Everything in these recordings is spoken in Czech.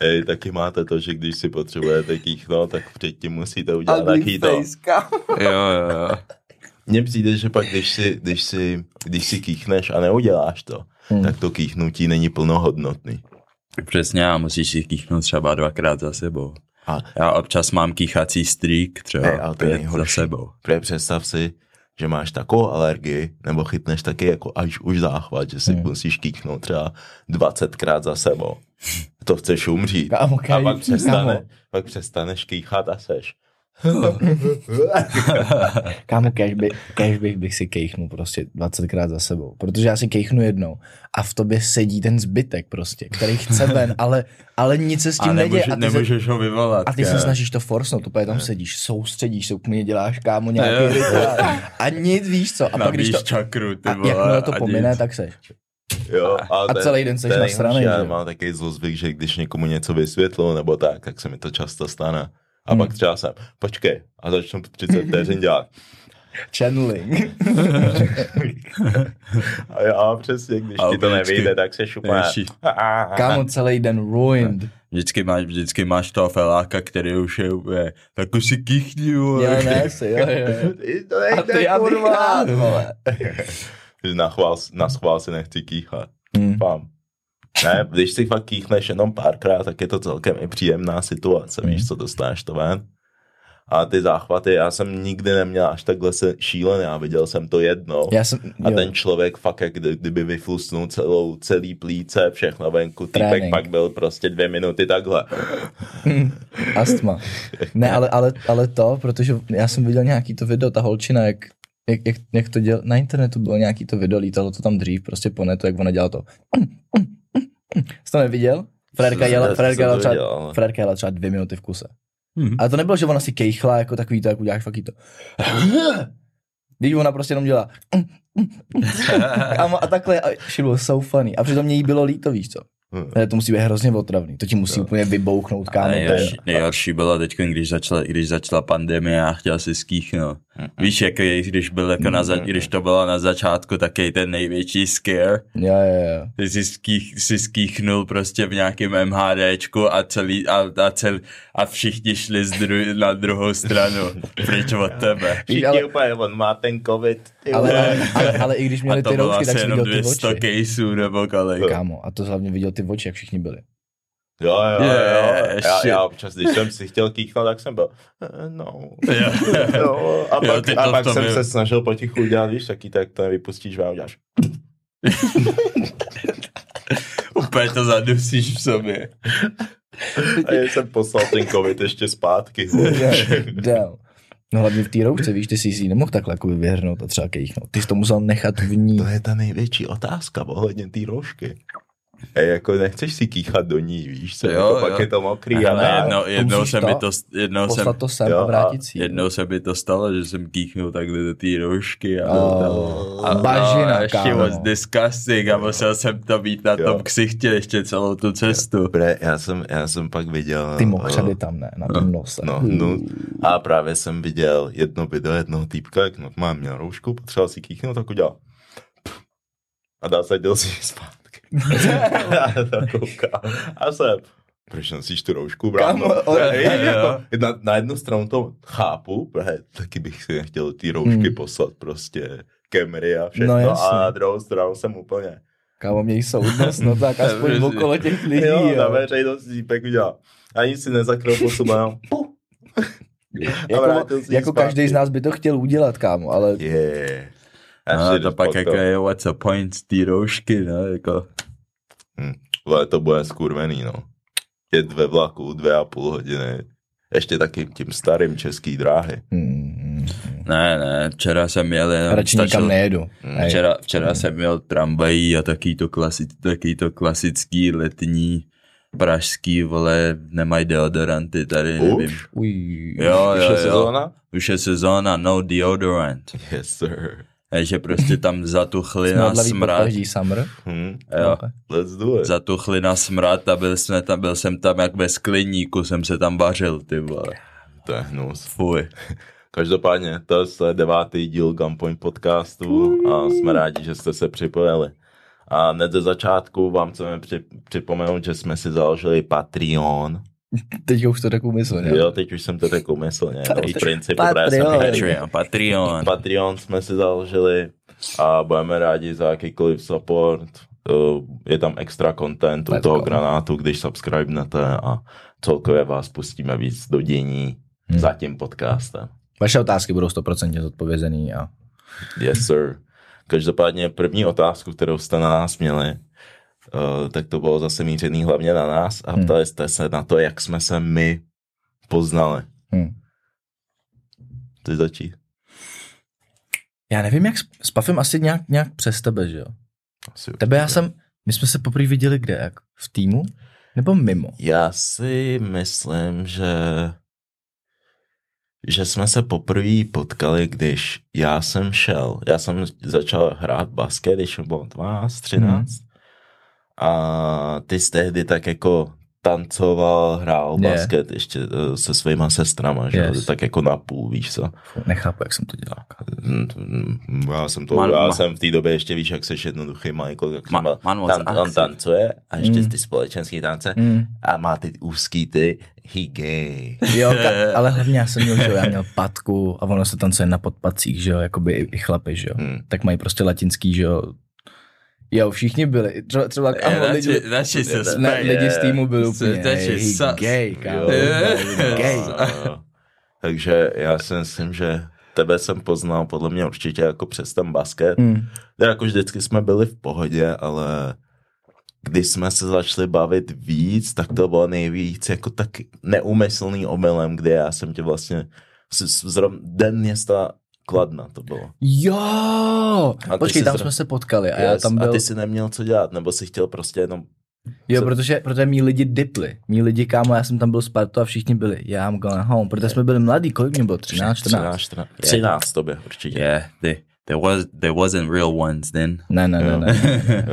Hej, taky máte to, že když si potřebujete kýchnout, tak předtím musíte udělat taky to. Jo. Mně přijde, že pak, když si kýchneš a neuděláš to, tak to kýchnutí není plnohodnotný. Přesně, a musíš si kýchnout třeba 2krát za sebou. A já občas mám kýchací strik třeba 5 za sebou. Představ si, že máš takovou alergii, nebo chytneš taky jako až už záchvat, že si musíš kýchnout třeba 20krát za sebou. To chceš umřít. A pak přestaneš kýchat a seš. Kámo, bych si kejchnul prostě 20krát za sebou, protože já si kejchnu jednou a v tobě sedí ten zbytek prostě, který chce ven, ale nic se s tím neděje. A nemůžeš ho vyvolat. A ty se snažíš to forsnout, úplně tam sedíš, soustředíš se, úplně děláš, kámo, nějaký rituál a nic, víš co. A pak když to, čakru, ty vole, jakmile to pomine, tak seš. Jo, a celý den seš na straně. Já mám takový zlozvyk, že když někomu něco vysvětlu nebo tak se mi to často stane. A pak třeba jsem, počkej, a začnu 30 vteřin dělat. Channeling. A jo, přesně, když ti to nevyjde, tak se šupá. Kámo, celý den ruined. Vždycky máš toho feláka, který už je úplně, tak už si kýchni, vole. Jo, ne, si, jo. To nejde, kurva, vole. Na schvál si nechci kýchat. Pam. Ne, když si fakt kýchneš jenom párkrát, tak je to celkem i příjemná situace, víš, co dostáš to ven. A ty záchvaty, já jsem nikdy neměl až takhle šílené, já viděl jsem to jednou. A ten člověk fakt, jak kdyby vyflusnul celý plíce, všechno venku, týpek pak byl prostě 2 minuty takhle. Astma. Ne, ale to, protože já jsem viděl nějaký to video, ta holčina, jak to dělal, na internetu bylo nějaký to video, lítalo to tam dřív, prostě po netu, jak ona dělala to. Jsi to neviděl? Frérka jela třeba 2 minuty v kuse. Ale to nebylo, že ona si kejchla, jako takový to, jak uděláš fakt to. Když ona prostě jenom dělá a takhle, a she was so funny. A přitom jí bylo líto, víš co? To musí být hrozně otravný, to ti musí úplně vybouchnout, kámo. Nejhorší byla teď, když začala pandemie a chtěl si skýchnout. Víš, jako když to bylo na začátku, taky ten největší scare. Jo. Ty si skýchnul prostě v nějakém MHDčku a všichni šli na druhou stranu, pryč od tebe. Všichni úplně, on má ten covid. Ale i když měli ty roušky, tak jsi viděl ty oči. A to bylo asi jenom 200 caseů nebo kolik. Kámo, a to hlavně viděl ty oči, jak všichni byli. Jo. Já občas, když jsem si chtěl kýchnout, tak jsem byl, no. A pak jsem se snažil potichu udělat, víš, taky tak to nevypustíš, vám uděláš. Úplně to zadusíš v sobě. A já jsem poslal ten covid ještě zpátky. No hlavně v té roušce, víš, ty jsi ji nemohl takhle jako vyhrnout a třeba kejchnout. Ty jsi to musel nechat v ní. To je ta největší otázka ohledně té roušky. Jako nechceš si kýchat do ní, víš, se jako pak je to mokrý. Jednou se mi to stalo, že jsem kýchnul takhle do té roušky a bažina, ještě was disgusting a musel jsem to být na tom ksichtě ještě celou tu cestu. Já jsem pak viděl ty mokřady tam, ne, na tom nose. No, a právě jsem viděl jedno video jednoho týpka, jak mám měl roušku, potřeboval si kýchnout, tak udělal a dá se děl si spát. A jsem, proč nosíš tu roušku, bráno? Na jednu stranu to chápu, protože taky bych si nechtěl ty roušky poslat prostě kemery a všechno, no, a na druhou stranu jsem úplně... Kámo, měj soudnost, no tak aspoň okolo těch lidí. Jo, na veřejnost dípek udělal. Ani si nezakryl po sobě, jako každý z nás by to chtěl udělat, kámo, ale... Yeah. No, to pak jako je what's a point z té roušky, no, jako. To bude skurvený, no. Jet ve vlaku 2,5 hodiny. Ještě takým tím starým Český dráhy. Ne, včera jsem jel... Radši nikam nejedu. Včera jsem jel tramvají a taký to klasický letní pražský, vole, nemají deodoranty tady, nevím. Jo. Už je sezóna? Už je sezóna, no deodorant. Yes, sir. Že prostě tam zatuchli na smrad. Zatuchli na smrad a byl jsem tam jak ve skleníku, jsem se tam vařil, ty vole. To je hnus. Fuj. Každopádně, to je 9. díl Gunpoint podcastu a jsme rádi, že jste se připojili. A hned ze začátku vám chceme připomenout, že jsme si založili Patreon. Teď už to tak umyslně. Jo, teď už jsem to tak umyslně. Patreon jsme si založili a budeme rádi za jakýkoliv support. Je tam extra content u toho granátu, když subscribenete, a celkově vás pustíme víc do dění za tím podcastem. Vaše otázky budou 100% zodpovězený. A... Yes, sir. Každopádně první otázku, kterou jste na nás měli, tak to bylo zase mířený hlavně na nás a ptali jste se na to, jak jsme se my poznali. Ty začí. Já nevím, jak s Pafem asi nějak přes tebe, že jo? Asi tebe já jsem, my jsme se poprvé viděli kde, jak? V týmu? Nebo mimo? Já si myslím, že jsme se poprvé potkali, když já jsem začal hrát basket, když bylo 12, 13, a ty jsi tehdy tak jako tancoval, hrál basket ještě se svýma sestrama, že? Yes. Tak jako napůl, víš co? Nechápu, jak jsem to dělal. Já jsem v té době ještě, víš, jak seš jednoduchý Michael, jak on tancuje a ještě ty společenský tance a má ty úzký ty he gay. Jo, ale hlavně já jsem měl, že já měl patku a ono se tancuje na podpacích, že jo, jakoby i chlapy, že jo. Tak mají prostě latinský, že jo. Jo, všichni byli, třeba lidi z týmu byli úplně gay, kámo, gay. Takže já si myslím, že tebe jsem poznal podle mě určitě jako přes ten basket. Jako vždycky jsme byli v pohodě, ale když jsme se začali bavit víc, tak to bylo nejvíc jako tak neúmyslný omylem, kde já jsem tě vlastně zrovna den města Kladna to bylo. Jo! Počkej, tam jsme se potkali a já tam byl... A ty jsi neměl co dělat, nebo jsi chtěl prostě jenom... Jo, protože mý lidi dipli. Mí lidi, kámo, já jsem tam byl Spartu a všichni byli I'm going home, protože jsme byli mladí, kolik mě bylo? 13, 14. 13 tobě určitě. Yeah, there wasn't real ones then. Ne.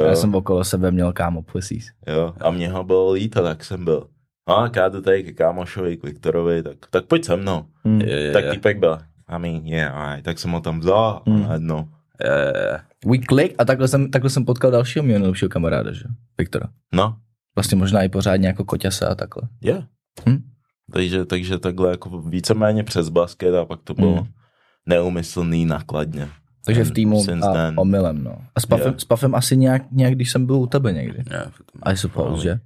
Já jsem okolo sebe měl, kámo, pussies. Jo, a mě ho bylo líto, tak jsem byl. Já jdu tady k kámošovi, k Viktorovi, tak pojď se mnou. Tak týpek byl. I mean, yeah, alright. Tak jsem ho tam vzal a jedno. We click a takhle jsem potkal dalšího mého nejlepšího kamaráda, že? Viktora. No. Vlastně možná i pořádně jako koťasa a takhle. Yeah. Takže takhle jako víceméně přes basket a pak to bylo neumyslný nakladně. Takže v týmu a omylem, no. A s Pafem asi nějak, když jsem byl u tebe někdy. Yeah, I suppose, že?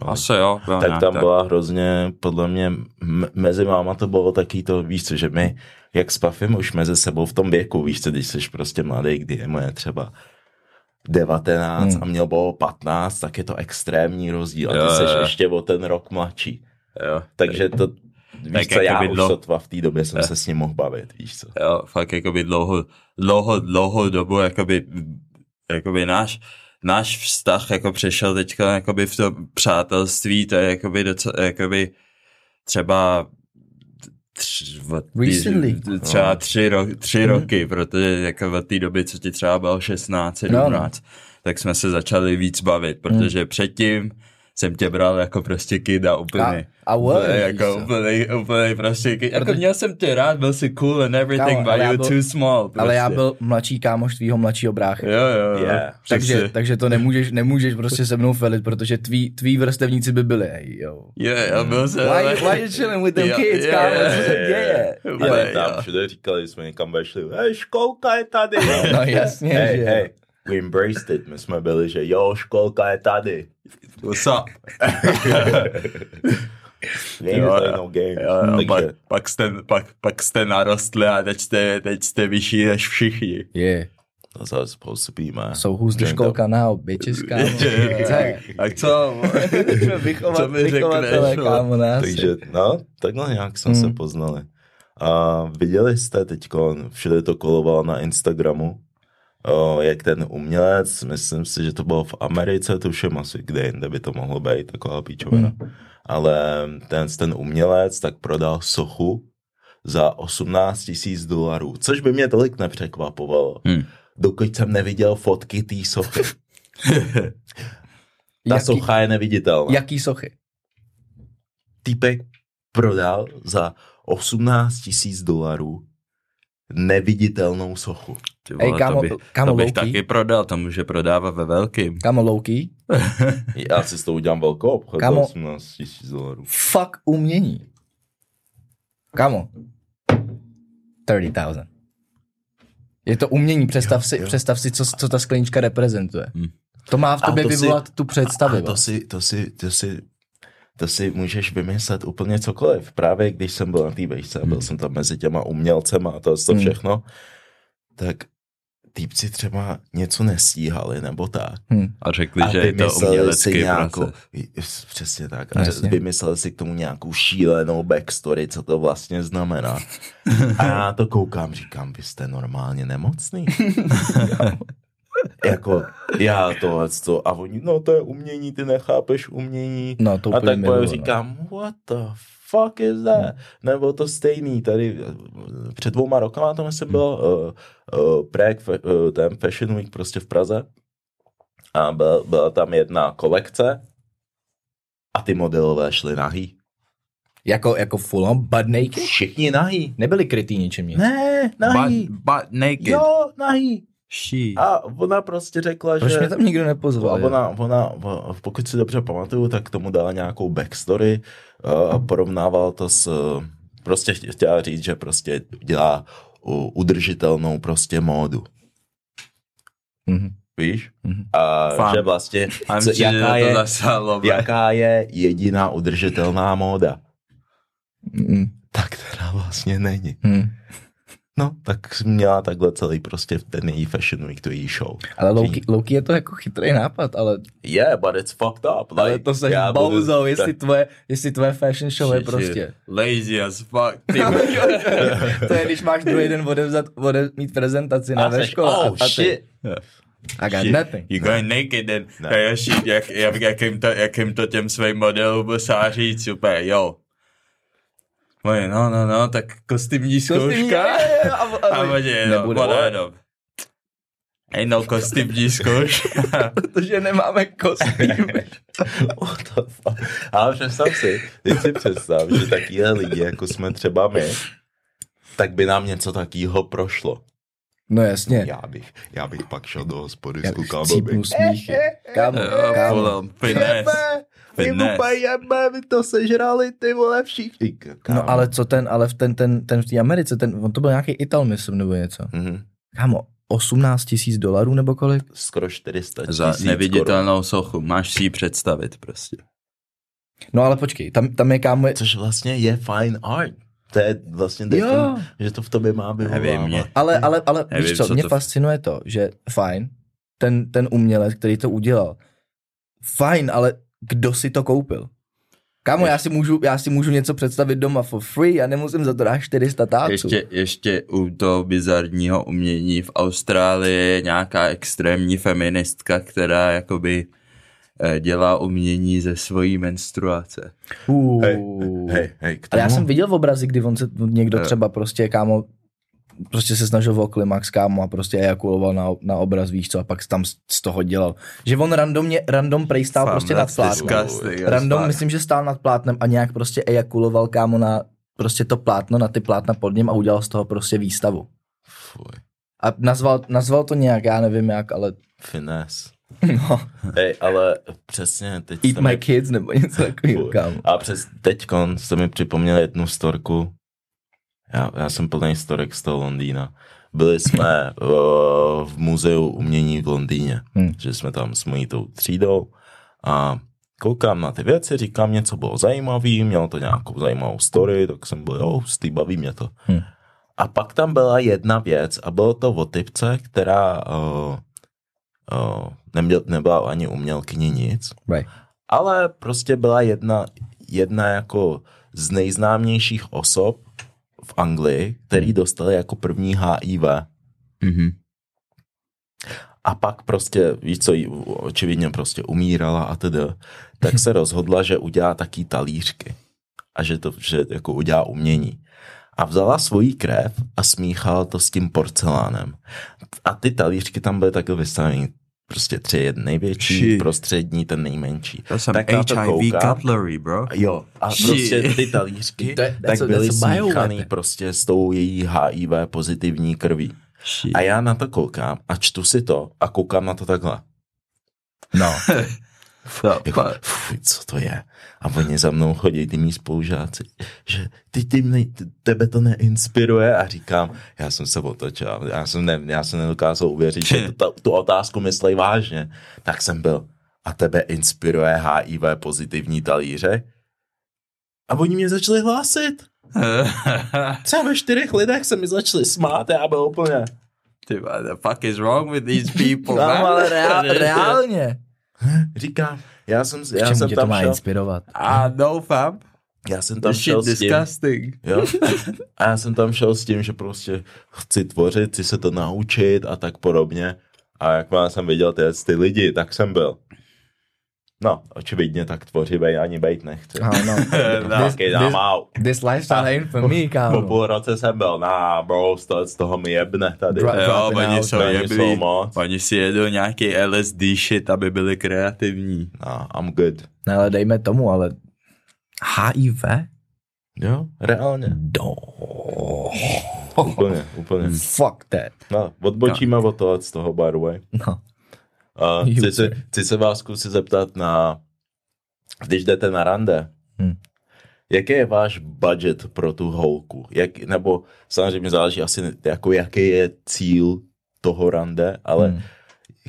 Asi jo. Tak tam byla hrozně, podle mě, mezi máma to bylo taky to, víš co, že my, jak s Pafem už mezi sebou v tom věku, víš co, když jsi prostě mladý, kdy je moje třeba 19 a měl bylo 15, tak je to extrémní rozdíl a ty jsi ještě o ten rok mladší. Jo. Takže to, víš co, já už sotva v té době jsem se s ním mohl bavit, víš co. Jo, fakt jakoby dlouhou dobu, jakoby náš vztah jako přešel teďka jakoby v to přátelství, to je jakoby docela, jakoby třeba třeba 3 roky, protože jako v té době, co ti třeba bylo 16, 17, tak jsme se začali víc bavit, protože předtím jsem tě bral jako prostě kida úplně. Úplně prostě kid. Jako měl jsem tě rád, byl jsi cool and everything, but you too small. Prostě. Ale já byl mladší kámoš tvýho mladšího brácha. Jo. Yeah, takže to nemůžeš prostě se mnou felit, protože tví vrstevníci by byli. Jo, byl jsem. Why you chilling with them kids, kámo? Co se děje? Ale tam všude říkali, jsme někam vešli, hej, školka je tady. No jasně, že we embraced it, my jsme byli, že jo, školka je tady. What's up? Pak jste narostli a teď jste vyšší než všichni. Yeah. That's how it's supposed to be, man. So who's the školka now, bitches, kámo? Tak co? Co mi řekneš? Takže, no, takhle nějak jsme se poznali. A viděli jste teďko, všude to kolovalo na Instagramu, jak ten umělec, myslím si, že to bylo v Americe, tuším asi kde jinde by to mohlo být, taková píčovina. Ale ten umělec tak prodal sochu za $18,000, což by mě tolik nepřekvapovalo, dokud jsem neviděl fotky té sochy. Ta socha je neviditelná. Jaký sochy? Týpek prodal za $18,000 neviditelnou sochu. Ty vole, to bych taky prodal, to může prodávat ve velkým. Kamo louký? Já si s tou udělám velkou obchod za 18 000 dolarů. Fuck umění. Kamo. 30,000. Je to umění, představ si, co ta sklenička reprezentuje. To má v tobě vyvolat tu představu. To si můžeš vymyslet úplně cokoliv. Právě když jsem byl na té vejšce a byl jsem tam mezi těma umělcema a to všechno, tak týpci třeba něco nestíhali nebo tak. A řekli, že je to umělecký nějakou, přesně tak. A vymysleli si k tomu nějakou šílenou backstory, co to vlastně znamená. A já to koukám, říkám, vy jste normálně nemocný. Jako, já tohleto, a oni, no to je umění, ty nechápeš umění, no, to a takhle říkám, what the fuck is that, nebo to stejný, tady před 2 rokama to myslím bylo ten Fashion Week prostě v Praze a byla tam jedna kolekce a ty modelové šly nahý. Jako full on butt naked? Všichni nahý. Nebyli krytý ničím nic? Ne, nahý. Butt naked. Jo, nahý. Ší. A ona prostě řekla, proč že... Proč mě tam nikdo nepozval? A ona, pokud si dobře pamatuju, tak tomu dala nějakou backstory a porovnávala to s... Prostě chtěla říct, že prostě dělá udržitelnou prostě módu. Víš? A že vlastně... jaká je jediná udržitelná móda? Tak teda vlastně není. No, tak měla takhle celý prostě ten její Fashion Week, to její show. Ale Loki je to jako chytrý nápad, ale... Yeah, but it's fucked up. Like, ale to seš bouzou, jestli tvoje fashion show je prostě... Lazy as fuck. To je, když máš druhý den mít prezentaci na ve škole. Oh, a shit. I got nothing. You going naked then. No. A jo, shit, jak jim to těm svým modelům sáří, super, jo. No, tak kostýmní zkouška. No kostýmní zkouška. Protože nemáme kostýmy. Ale teď si představ, že takýhle lidi, jako jsme třeba my, tak by nám něco takýho prošlo. No jasně. Já bych pak šel do hospody s kukábami. Kámo. Vy to sežrali, ty vole, všichni. Kámo. No ale ten v té Americe, on to byl nějaký Ital, myslím, nebo něco. Kámo, 18 000 dolarů nebo kolik? Skoro 400 000. Za neviditelnou sochu, máš si ji představit prostě. No ale počkej, tam je kámo... Což vlastně je fine art. To je vlastně definitně, že to v tobě má vyvolávat. Ale nevím, víš co, mě fascinuje to, že fajn, ten umělec, který to udělal, fajn, ale kdo si to koupil? Kámo, já si můžu něco představit doma for free, já nemusím za to dát 400 táců. Ještě u toho bizarního umění v Austrálii je nějaká extrémní feministka, která jakoby dělá umění ze svojí menstruace. Hej, ale já jsem viděl v obrazi, kdy on se někdo třeba prostě, kámo, prostě se snažil o klimax, kámo, a prostě ejakuloval na obraz, víš co, a pak tam z toho dělal. Že on random prej stál prostě nad plátnem. Random, myslím, že stál nad plátnem a nějak prostě ejakuloval, kámo, na prostě to plátno, na ty plátna pod ním a udělal z toho prostě výstavu. Fuj. A nazval to nějak, já nevím jak, ale... Finesse. No. Hej, ale přesně teď... Eat my kids nebo něco takového, kámo. A teďkon jste mi připomněl jednu storku. Já jsem plný storek z toho Londýna. Byli jsme v muzeu umění v Londýně, že jsme tam s mojí tou třídou a koukám na ty věci, říkám, něco bylo zajímavý, mělo to nějakou zajímavou story, tak jsem byl, jo, hustý, baví mě to. A pak tam byla jedna věc a bylo to o typce, která... nebyla ani umělkyně nic, right. Ale prostě byla jedna jako z nejznámějších osob v Anglii, který dostali jako první HIV. A pak prostě, víš co, očividně prostě umírala a tedy, tak se rozhodla, že udělá taky talířky a že jako udělá umění. A vzala svoji krev a smíchala to s tím porcelánem. A ty talířky tam byly taky vystavený Prostě tři je největší, prostřední, ten nejmenší. To jsem HIV cutlery, bro. Jo, a prostě ty talířky tak byly smíchaný prostě s tou její HIV pozitivní krví. A já na to koukám a čtu si to a koukám na to takhle. No. Jako, fuj, co to je? A oni za mnou chodí, ty mý spolužáci, že tebe to neinspiruje? A říkám, já jsem se otočil, já jsem nedokázal uvěřit, že tu otázku myslej vážně. Tak jsem byl, a tebe inspiruje HIV pozitivní talíře? A oni mě začali hlásit. Třeba ve 4 lidech se mi začali smát, já byl úplně... The fuck is wrong with these people? No, ale reálně. Říkám, já jsem tam má šel. Inspirovat? A doufám. Já jsem tam šel s tím. Jo? A já jsem tam šel s tím, že prostě chci tvořit, chci se to naučit a tak podobně. A jak jsem viděl ty lidi, tak jsem byl. No, očividně tak tvořivej ani bejt nechci. No. This lifestyle ain't for me, kámo. Po půl roce jsem byl, bro, z toho mi jebne tady. Jo, oni si jedou nějaký LSD shit, aby byli kreativní. No, I'm good. No, ale dejme tomu, ale HIV? Jo, reálně. Úplně. Fuck that. No, odbočíme od toho, z toho, by the way. No. Chci se vás zkusit zeptat na, když jdete na rande, jaký je váš budget pro tu holku? Nebo samozřejmě záleží asi, jako jaký je cíl toho rande, ale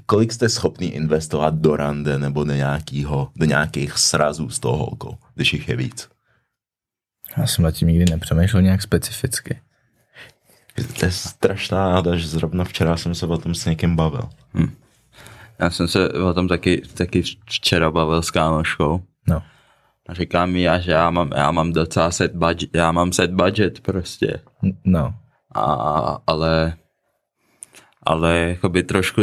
kolik jste schopni investovat do rande nebo do nějakých srazů s tou holkou, když jich je víc? Já jsem nad tím nikdy nepřemýšlel nějak specificky. To je strašná náda, že zrovna včera jsem se o tom s někým bavil. Já jsem se o tom taky včera bavil s kámoškou. No. A říká mi, že já mám docela set budget prostě. No. Ale jakoby trošku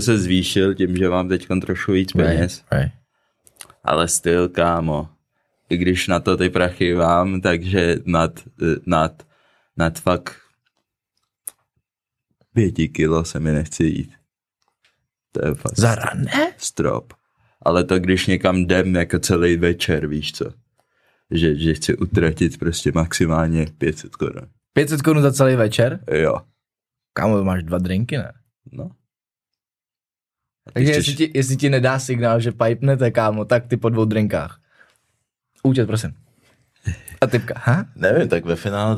se zvýšil tím, že mám teď trošku víc peněz. Right. Ale styl, kámo, i když na to ty prachy mám, takže nad fakt 5 kilo se mi nechci jít. To je fakt strop. Ale to, když někam jdem jako celý večer, víš co? Že chci utratit prostě maximálně 500 korun. 500 korun za celý večer? Jo. Kámo, máš 2 drinky, ne? No. Takže chceš... jestli ti nedá signál, že pipnete, kámo, tak ty po 2 drinkách. Účet, prosím. A typka, nevím, tak ve finále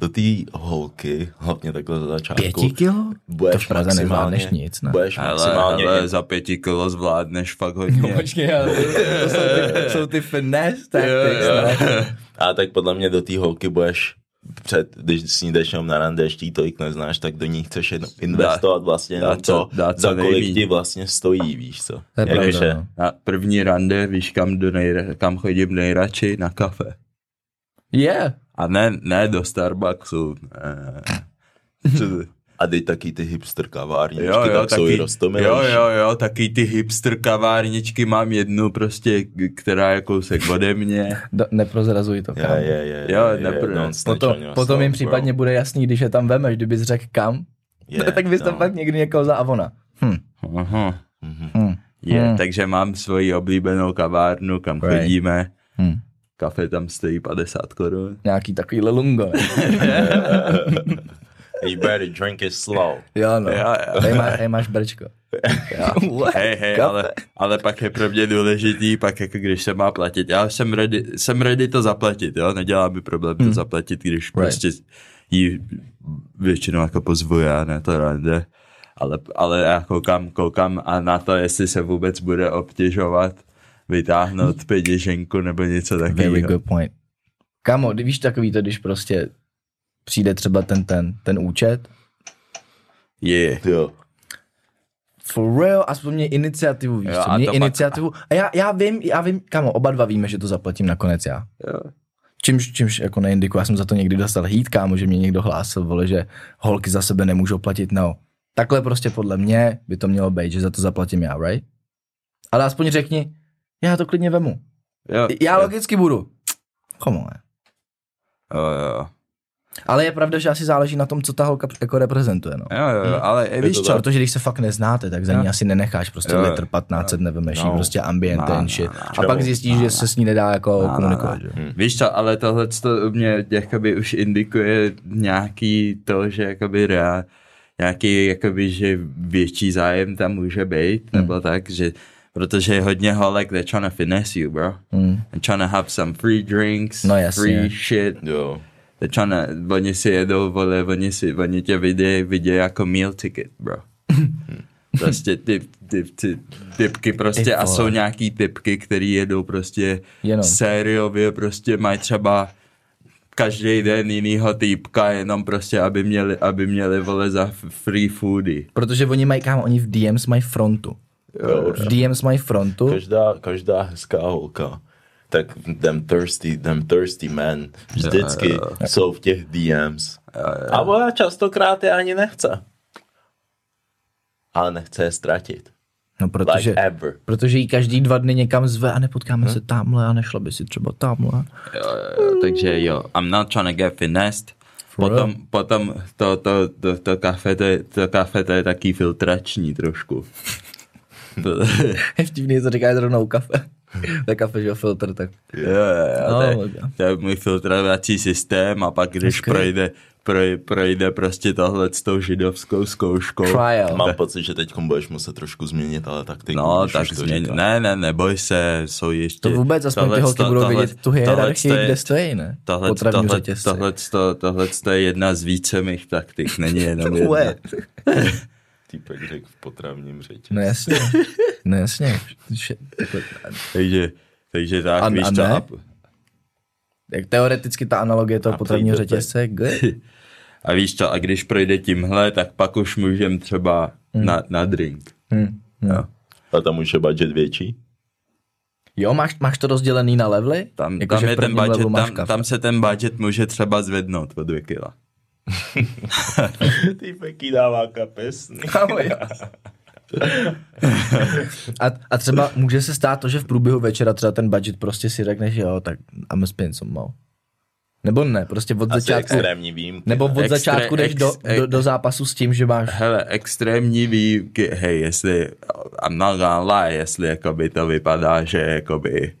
do té holky, hlavně takhle za začátku. 5 kilo? Budeš to nezvládneš nic, ne? Budeš maximálně. Ale za 5 kilo zvládneš fakt hodně. No, počkej, ale to jsou ty finesse tactics, ne? A tak podle mě do té holky budeš, když s ní jdeš na rande, ještě tolik neznáš, tak do ní chceš investovat vlastně za kolik ti vlastně stojí, víš co? Takže na první rande, víš kam chodím nejradši, na kafe. Yeah. A ne do Starbucksu. A dej taky ty hipster kavárničky, tak jsou i roztomilejší. Jo, taky ty hipster kavárničky, mám jednu prostě, která je kousek ode mě. Neprozrazuj to. Potom jim případně bude jasný, když je tam vemeš, kdybys řekl kam, tak bys tam pak někdy někoho za Avona. Takže mám svoji oblíbenou kavárnu, kam chodíme. Kafe tam stojí 50 korun. Nějaký takovýhle lungo. You better drink it slow. Jo, no. Hej, máš brčko. Hej, ale pak je pro mě důležitý, pak jako když se má platit. Já jsem ready to zaplatit, jo, nedělá mi problém to zaplatit, když prostě jí většinou jako pozvu já na to rande. Ale já koukám a na to, jestli se vůbec bude obtěžovat vytáhnout peněženku nebo něco takového. Very good point. Kamo, víš takový to, když prostě přijde třeba ten účet? Jo. For real, aspoň mě iniciativu, víš co? Mě iniciativu. A já vím, kamo, oba dva víme, že to zaplatím nakonec já. Jo. Čímž jako neindiku, já jsem za to někdy dostal hejt, kámo, že mě někdo hlásil, vole, že holky za sebe nemůžou platit, no. Takhle prostě podle mě by to mělo být, že za to zaplatím já, right? Ale aspoň řekni, já to klidně vemu. Jo, já logicky budu. Come on. Jo. Ale je pravda, že asi záleží na tom, co ta holka jako reprezentuje, no. Jo, ale víš co, protože když se fakt neznáte, tak za ní asi nenecháš prostě litr 1500, nevymešíš prostě ambient ten shit. A pak zjistíš, že se s ní nedá jako komunikovat. Víš co, ale tohle to mě jakoby už indikuje nějaký to, že jakoby nějaký jakoby, že větší zájem tam může být, nebo tak, že protože hodně holek, they're trying to finesse you, bro. They're trying to have some free drinks, free shit. Jo. Oni si jedou, vole, oni tě vidějí jako meal ticket, bro. Prostě ty typky prostě a jsou nějaký typky, který jedou prostě sériově, prostě mají třeba každý den jinýho týpka, jenom prostě, aby měli vole za free foody. Protože oni mají, kámo, oni v DMs mají frontu. Každá hezká holka. Tak them thirsty men vždycky jsou v těch DMs. A ona častokrát je ani nechce. Ale nechce je ztratit. No, protože jí každý 2 dny někam zve a nepotkáme se tamhle a nešla by si třeba tamhle. Takže jo, I'm not trying to get finessed. Potom to kafe to je taky filtrační trošku. Vtipný je, co říkáš zrovna u kafe. Tak kafe, že filtr, tak... To je můj filtrovací systém a pak, když projde prostě tohle s tou židovskou zkouškou. Trial. Mám pocit, že teď budeš muset trošku změnit, ale taktiku. No, tak změnit. Ne, neboj se, jsou ještě... To vůbec, aspoň ty holky budou vědět tu hierarchii, kde stojí, ne? Tohle je jedna z více mých taktik, není jenom jedna. Týpek řekl v potravním řeči. No jasně. takže tak, víš co? Tak teoreticky ta analogie toho potravního řetězce je good. A víš co, a když projde tímhle, tak pak už můžem třeba na drink. No. A tam už je budget větší? Jo, máš to rozdělený na levely? Tam je ten budget, tam se ten budget může třeba zvednout o 2 kila. Týpek jí dává kapesný. A třeba může se stát to, že v průběhu večera třeba ten budget prostě si řekneš, jo, tak I'm spin some more. Nebo ne, prostě od začátku. Nebo od začátku jdeš do zápasu s tím, že máš... Hele, extrémní výjimky, hej, jestli, I'm not gonna lie, jestli jakoby to vypadá, že jakoby...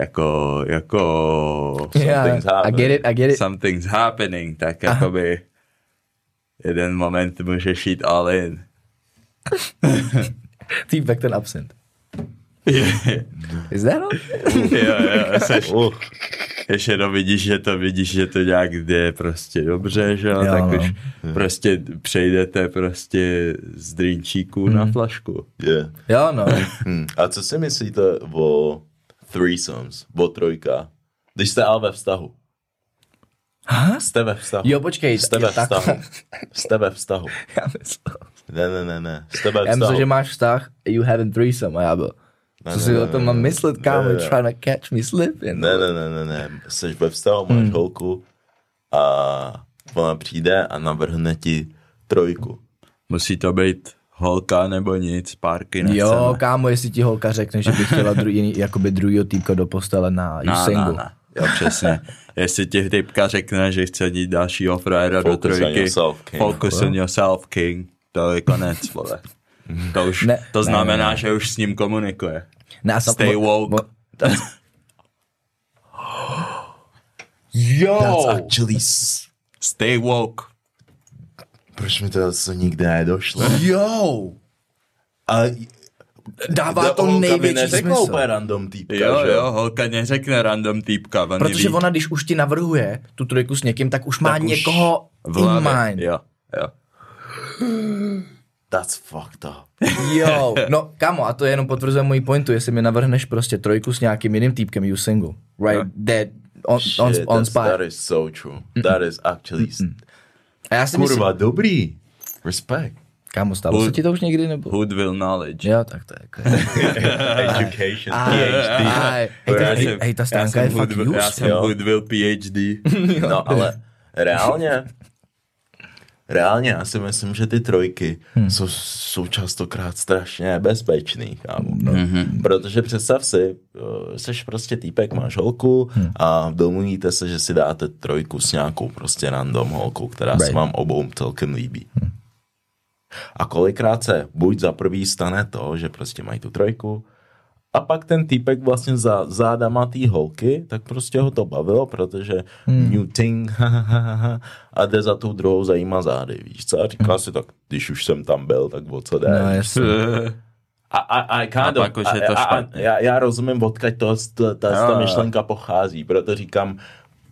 Jako something's happening. Something's happening, tak jakoby jeden moment můžeš jít all in. Týpek ten absent. Is that all? Jo, ještě jenom vidíš, že to nějak jde prostě dobře, že jo, tak už prostě přejdete prostě z drinčíku na flašku. Yeah. Jo, no. A co si myslíte o threesomes, bo trojka. Když jste ale ve vztahu. Aha? Jste ve vztahu. Jo, počkej. Jste ve vztahu. Já myslel. Ne. Jste ve vztahu. Já myslím, že máš vztah, you having threesome, a já byl. Co si o tom mám myslet, kámo, trying to catch me slipping. Ne. Jsi ve vztahu, máš holku a ona přijde a navrhne ti trojku. Musí to být holka nebo nic, párky nechceme. Jo, kámo, jestli ti holka řekne, že by chtěla druhýho týpka do postele na single. No. Jo, přesně. Jestli ti týpka řekne, že chce jít dalšího frajera do trojky. Focus on yourself, king. To je konec, vole. To znamená, že už s ním komunikuje. Stay woke. Yo! That's actually... Stay woke. Proč mi to zase nikde nedošlo? Jo! A dává to největší smysl. Random týpka, jo, holka neřekne random týpka. Protože ona, když už ti navrhuje tu trojku s někým, tak už má někoho in mind. Jo. That's fucked up. Jo, no kamo, a to je jenom potvrzuje moji pointu, jestli mi navrhneš prostě trojku s nějakým jiným týpkem, you single. Right, dead, on spot. That is so true. That is actually... Kurva, myslím, dobrý. Respekt. Kámo, stalo se ti to už někdy nebo? Hood will knowledge. Jo, tak. Education. PhD. Hej, ta stránka je fakt useful. Já jsem Hood will PhD. No, ale reálně reálně já si myslím, že ty trojky jsou častokrát strašně nebezpečný, kámo, no. Protože představ si, seš prostě týpek, máš holku a domluvíte se, že si dáte trojku s nějakou prostě random holkou, která se vám obou celkem líbí. A kolikrát se buď za prvý stane to, že prostě mají tu trojku, a pak ten týpek vlastně za zádama té holky, tak prostě ho to bavilo, protože new thing, a jde za tou druhou zajímá zády, víš co? A říká si tak, když už jsem tam byl, tak o co jde? No, jasně. Já rozumím, odkud ta myšlenka pochází, proto říkám,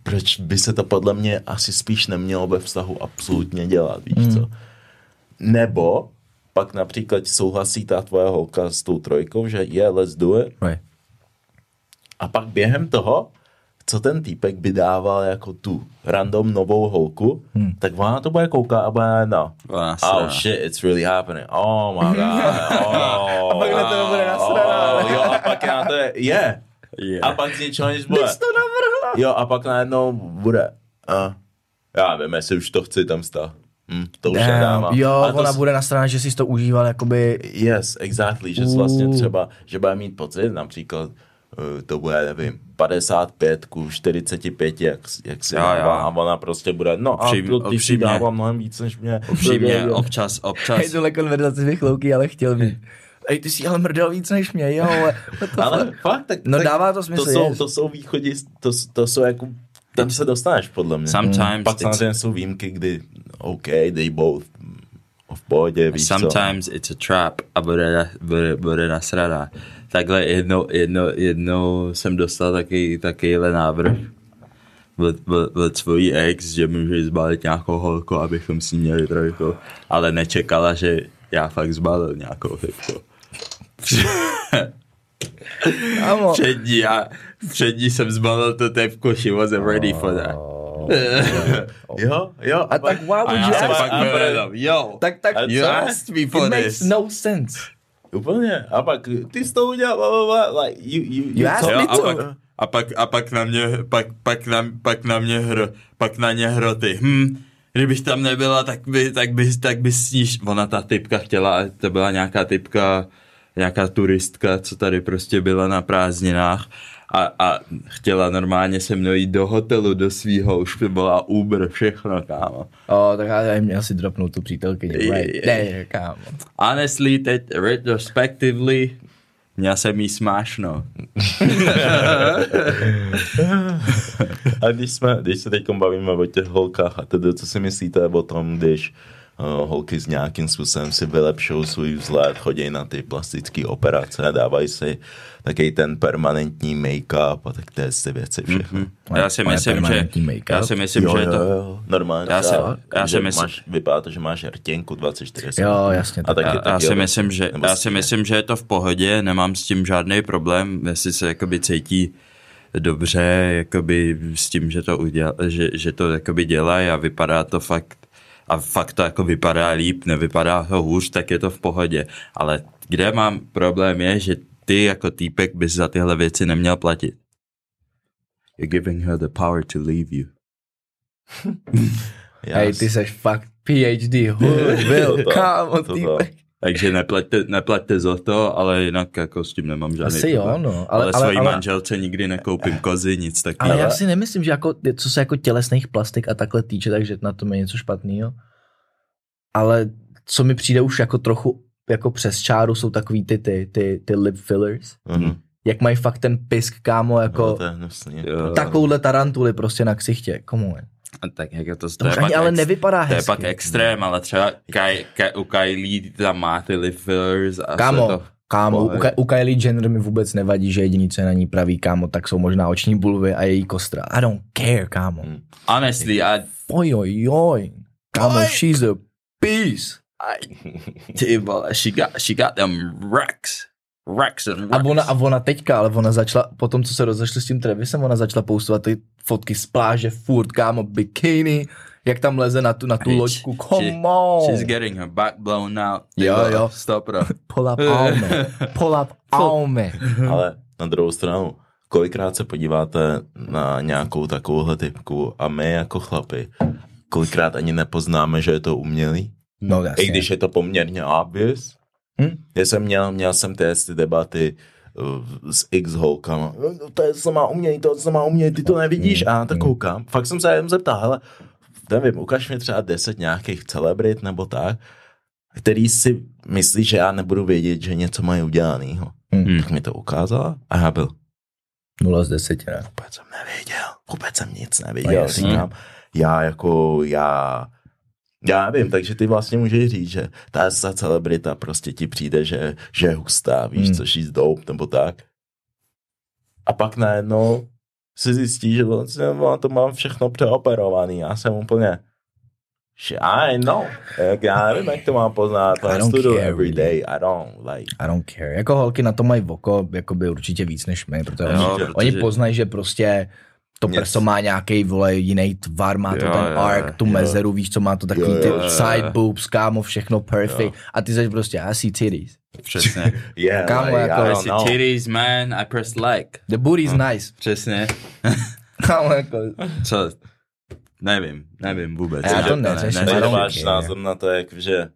proč by se to podle mě asi spíš nemělo ve vztahu absolutně dělat, víš co? Nebo pak například souhlasí ta tvoje holka s tou trojkou, že let's do it. Right. A pak během toho, co ten týpek by dával jako tu random novou holku, tak ona to bude koukat a bude najednou. Oh shit, it's really happening. Oh my god. Oh, a pak na to bude nasraná. Jo, a pak na to je. A pak z něčeho než bude. Když to navrhla. Jo, a pak najednou bude. Já vím, jestli už to chci tam stát. To už je dáma. Jo, ona bude nasraná, že jsi to užíval, jakoby... Yes, exactly, že vlastně třeba, že bude mít pocit, například, to bude, nevím, 55-45, jak si dává, a ona prostě bude, ty si dává mnohem víc, než mě. Upřímně, občas. Hej, tuhle konverzaci bych louký, ale chtěl mít. Ej, ty jsi ale mrdal víc než mě, jo, ale fakt, tak... No dává to smysl, to jsou jako... Tam se dostaneš, podle mě. Pak samozřejmě jsou výjimky, kdy they both v pohodě, víš co. Sometimes it's a trap a bude nasraná. Takhle jednou jsem dostal takovýhle návrh od svojí ex, že může zbalit nějakou holku, abychom s ní měli trojku, ale nečekala, že já fakt zbalil nějakou holku. Před ní jsem zbalil tu tepku, she wasn't ready for that. Jo. A tak why would you ask me? Tak you asked me for this. It makes no sense. Úplně. A pak ty jsi to udělal, like you asked me to. A pak na mě hroty. Kdybych tam nebyla, tak by sníž. Ona ta typka chtěla, to byla nějaká typka, nějaká turistka, co tady prostě byla na prázdninách a chtěla normálně se mnou jít do hotelu, do svýho, už to byla Uber, všechno, kámo. Tak já měl si dropnout tu přítelkyni, ne, kámo. Honestly, teď retrospectively, měl jsem jí smášno. A když se teď bavíme o těch holkách a tedy, co si myslíte o tom, když holky s nějakým způsobem si vylepšou svůj vzhled, chodí na ty plastické operace, dávají si takový ten permanentní make-up a tak ty věci všechno. Já si myslím, že to... Normálně. Vypadá to, že máš rtěnku 24. Jo, jasně. Já si myslím, že je to v pohodě, nemám s tím žádný problém, jestli se jakoby cítí dobře, jakoby s tím, že to dělají a vypadá to fakt to jako vypadá líp, nevypadá to hůř, tak je to v pohodě. Ale kde mám problém je, že ty jako týpek bys za tyhle věci neměl platit. You're giving her the power to leave you. Hej, ty seš fakt PhD, byl, kámo, týpek. Takže neplaťte za to, ale jinak jako s tím nemám žádný asi problém. Jo, no. Ale svojí manželce nikdy nekoupím kozy, nic takového. Ale já si nemyslím, že jako, co se jako tělesných plastik a takhle týče, takže na tom je něco špatného. Ale co mi přijde už jako trochu jako přes čáru, jsou takový ty lip fillers. Mm-hmm. Jak mají fakt ten pisk, kámo, jako takovouhle tarantuly prostě na ksichtě. Komu je? Tak jak to už ani ale nevypadá hezky. To je pak extrém, ale třeba u Kylie tam má ty lip fillers. Kámo, u Kylie Jenner mi vůbec nevadí, že jediný, co je na ní pravý, kámo, tak jsou možná oční bulvy a její kostra. I don't care, kámo. Honestly, Ojojoj. Kámo, she's a beast. Ty vole, she got them wrecks. A ona teďka, ale ona začala, potom co se rozešli s tím Travisem, ona začala postovat ty fotky z pláže, furt, kámo, bikini, jak tam leze na tu loďku, come on. She's getting her back blown out. Jo. Stop, bro. Pull up, aume. Ale na druhou stranu, kolikrát se podíváte na nějakou takovouhle typku a my jako chlapi kolikrát ani nepoznáme, že je to umělý. No, jasně. I když je to poměrně obvious. Já jsem měl jsem ty debaty s x holkama. To se má umět, ty to nevidíš? A já to koukám. Fakt jsem se jim zeptal, hele, nevím, ukaž mi třeba 10 nějakých celebrit nebo tak, který si myslí, že já nebudu vědět, že něco mají udělanýho. Tak mi to ukázala a já byl 0 z 10, ne? Vůbec jsem nic nevěděl. Říkám, já vím, takže ty vlastně můžeš říct, že ta celebrita prostě ti přijde, že je hustá, víš, což jí zdoup, nebo tak. A pak najednou se zjistí, že to mám všechno přeoperovaný, já jsem úplně I know. Já nevím, jak to mám poznat. I don't care. Every day. I don't care. Jako holky na to mají voko, jako by určitě víc než my, protože oni poznají, že prostě to prso má nějaký, vole, jiný tvar, má to ten arc, tu mezeru, víš, co má to takový ty side boobs, kámo, všechno perfect. Jo. A ty jsi prostě, I see titties. Přesně. Yeah, kámo, like, jako, I see titties, man, I press like. The booty's nice. Přesně. Kámo, jako. Co? Nevím vůbec. Já to nevím. Máš názor na to, že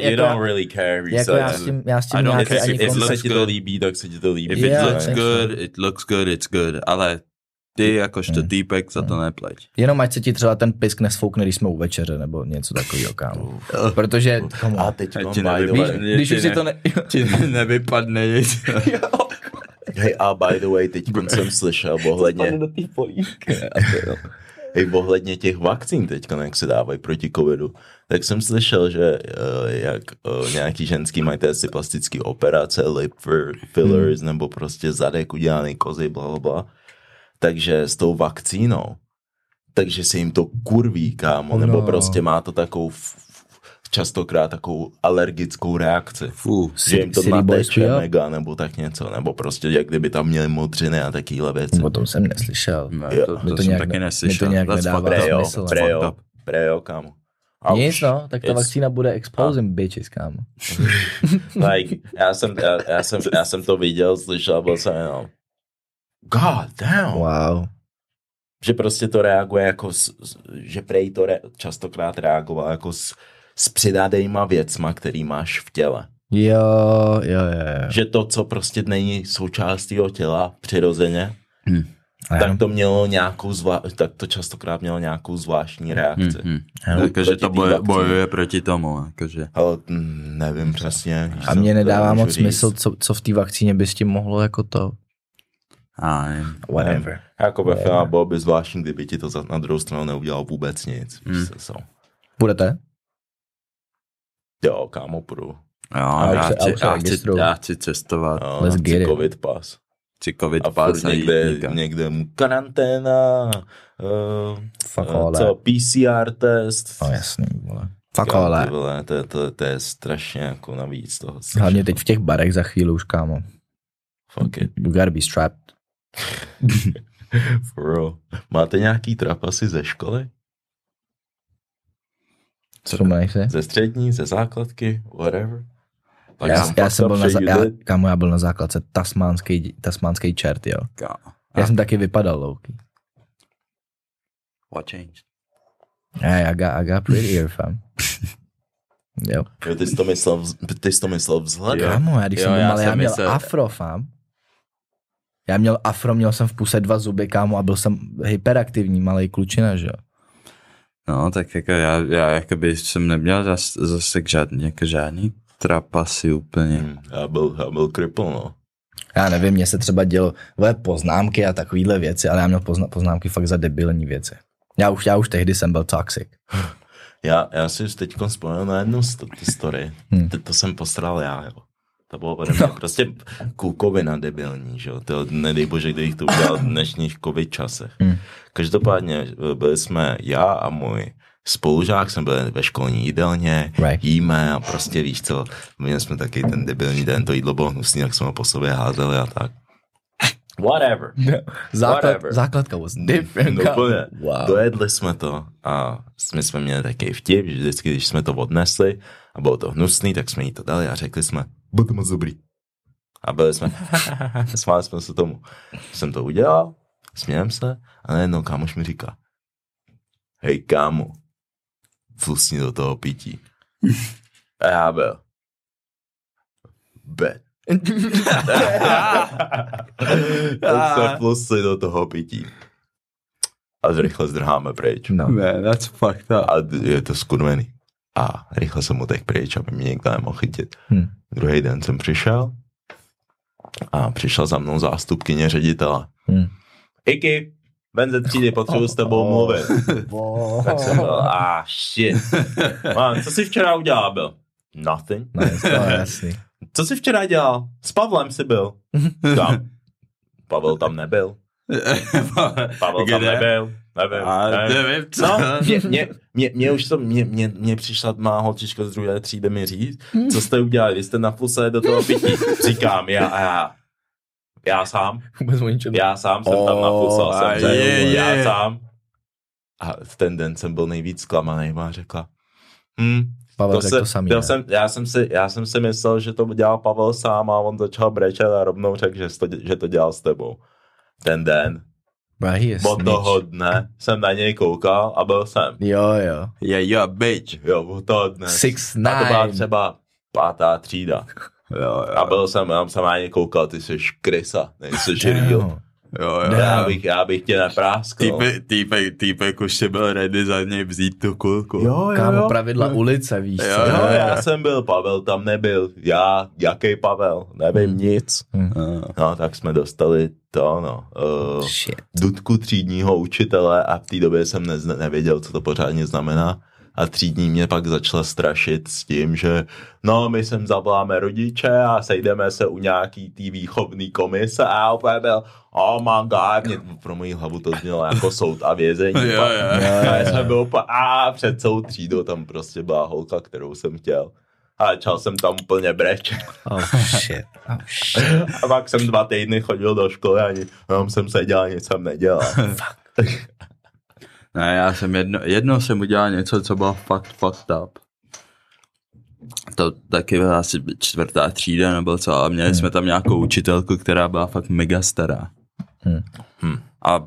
you don't really care. Já s tím nějaký ani konec. If se ti to líbí, tak se ti to líbí. If it looks good, it's good. Ale ty jakožto týpek za to neplať. Jenom ať se ti třeba ten pisk nesfoukne, když jsme u večeře, nebo něco takového, kámo. Protože... A teď ti nevypadne nic. Hej, a by the way, teď jsem slyšel ohledně... I ohledně těch vakcín teďka, jak se dávají proti covidu, tak jsem slyšel, že nějaký ženský mají asi plastické operace, lip fillers, nebo prostě zadek udělaný kozy, blablabla. Takže s tou vakcínou, takže se jim to kurví, kámo, nebo prostě má to takovou častokrát takovou alergickou reakci. Že jim to nateče mega, nebo tak něco, nebo prostě jak kdyby tam měli modřiny a takýhle věci. O tom jsem neslyšel. To jsem taky neslyšel. Mě to nějak nedává smysl. Prejo, kámo. Nic, no, tak ta vakcína bude exposing bitches, kámo. Like, já jsem to viděl, slyšel, byl jsem jenom god damn. Wow. Že prostě to reaguje jako, že prej to častokrát reagoval jako s přidádejma věcma, který máš v těle. Jo. Že to, co prostě není součástí jeho těla přirozeně, tak to mělo nějakou zvláštní reakci. Takže to bojuje proti tomu. Takže. Ale nevím přesně. A mě nedává moc smysl, co v té vakcíně by s tím mohlo jako to. Whatever. Jako by bylo by zvláštní, kdyby ti to na druhou stranu neudělalo vůbec nic. Budete? Jo, kámo, půjdu. Já chci cestovat. Let's get it. Covid pas. Někde karanténa, PCR test. No jasný, vole. Fuck all. To je strašně jako navíc toho. Hlavně teď v těch barech za chvíli už, kámo. Fuck it. You gotta be strapped. For real. Máte nějaký trapasy ze školy? Ze střední, ze základky, whatever. Já byl na základce tasmánský čert, jo. Já jsem taky vypadal louký. What changed? I got pretty ear, fam. Jo. Ty jsi to myslel vzhled? Kámo, já když jsem byl malý, já měl afro, fam. Já měl afro, měl jsem v puse 2 zuby, kámo, a byl jsem hyperaktivní, malej klučina, že jo. No, tak jako já jakoby jsem neměl zase žádný trapasy úplně. Já byl kripl, no. Já nevím, mně se třeba dělo poznámky a takovýhle věci, ale já měl poznámky fakt za debilní věci. Já už tehdy jsem byl toxic. Já si teď vzpomněl na jednu story. To jsem postral já, jo. To bylo ode mě prostě kůkovina debilní, že jo. To nedej bože, kdybych to udělal v dnešních covid časech. Každopádně byli jsme já a můj spolužák, jsme byli ve školní jídelně, jíme a prostě víš co, měli jsme taky ten debilní den, to jídlo bylo hnusný, jak jsme ho po sobě házeli a tak. Whatever. Základka was different. Wow. Dojedli jsme to a my jsme měli takový vtip, že vždycky, když jsme to odnesli a bylo to hnusný, tak jsme jí to dali a řekli jsme, bylo to moc dobrý. A byli jsme, smáli jsme se tomu. Jsem to udělal, smějem se a najednou kámoš mi říká, hej kámo, flusni do toho pití. A já byl. Bet. Tak se flusli do toho pití. A rychle zdrháme pryč. No. Man, that's fucked up. A je to skurvený. A rychle jsem utek pryč, aby mě někdo nemohl chytit. Druhý den jsem přišel a přišla za mnou zástupkyně ředitela. Iky, ven ze třídy, potřebuji s tebou mluvit. Tak jsem byl, shit. Man, co jsi včera udělal, byl? Nothing. Nice, co jsi včera dělal? S Pavlem jsi byl. Tam. Pavel tam nebyl. Pavel tam nebyl. Nevím. No, mě přišla má holčička z druhé třídy mi říct, co jste udělali, vy jste na pluse do toho pití. Říkám, já sám jsem tam na pluse, já sám. A v ten den jsem byl nejvíc zklamaný, má řekla. Pavel řekl to samý. Já jsem si myslel, že to dělal Pavel sám a on začal brečet a rovnou řekl, že to dělal s tebou. Ten den. Od toho dne jsem na něj koukal a byl jsem. Jo. Yeah, bitch. Jo, od toho dne. 6'9". A to byla třeba 5. třída. Jo. A byl jsem, jenom jsem na něj koukal, ty jsi krysa, nejsi real. Jo. Já bych tě nepráskal. Týpek už tě byl ready za něj vzít tu kulku. Jo. Kámo, pravidla ulice, víš co? Jo, já jsem byl, Pavel tam nebyl. Já, jaký Pavel? Nevím nic. No, tak jsme dostali dudku třídního učitele a v té době jsem nevěděl, co to pořádně znamená. A třídní mě pak začala strašit s tím, že my sem zavoláme rodiče a sejdeme se u nějaký tý výchovný komise a já úplně byl, oh my god, mě pro moji hlavu to znělo jako soud a vězení. A já jsem byl úplně, před celou třídou tam prostě byla holka, kterou jsem chtěl. A čal jsem tam úplně breč. Oh shit. A pak jsem 2 týdny chodil do školy a jenom jsem seděl, nic jsem nedělal. Ne, já jsem jednou jsem udělal něco, co bylo fakt up. To taky byla asi 4. třída nebo co, ale měli jsme tam nějakou učitelku, která byla fakt mega stará. A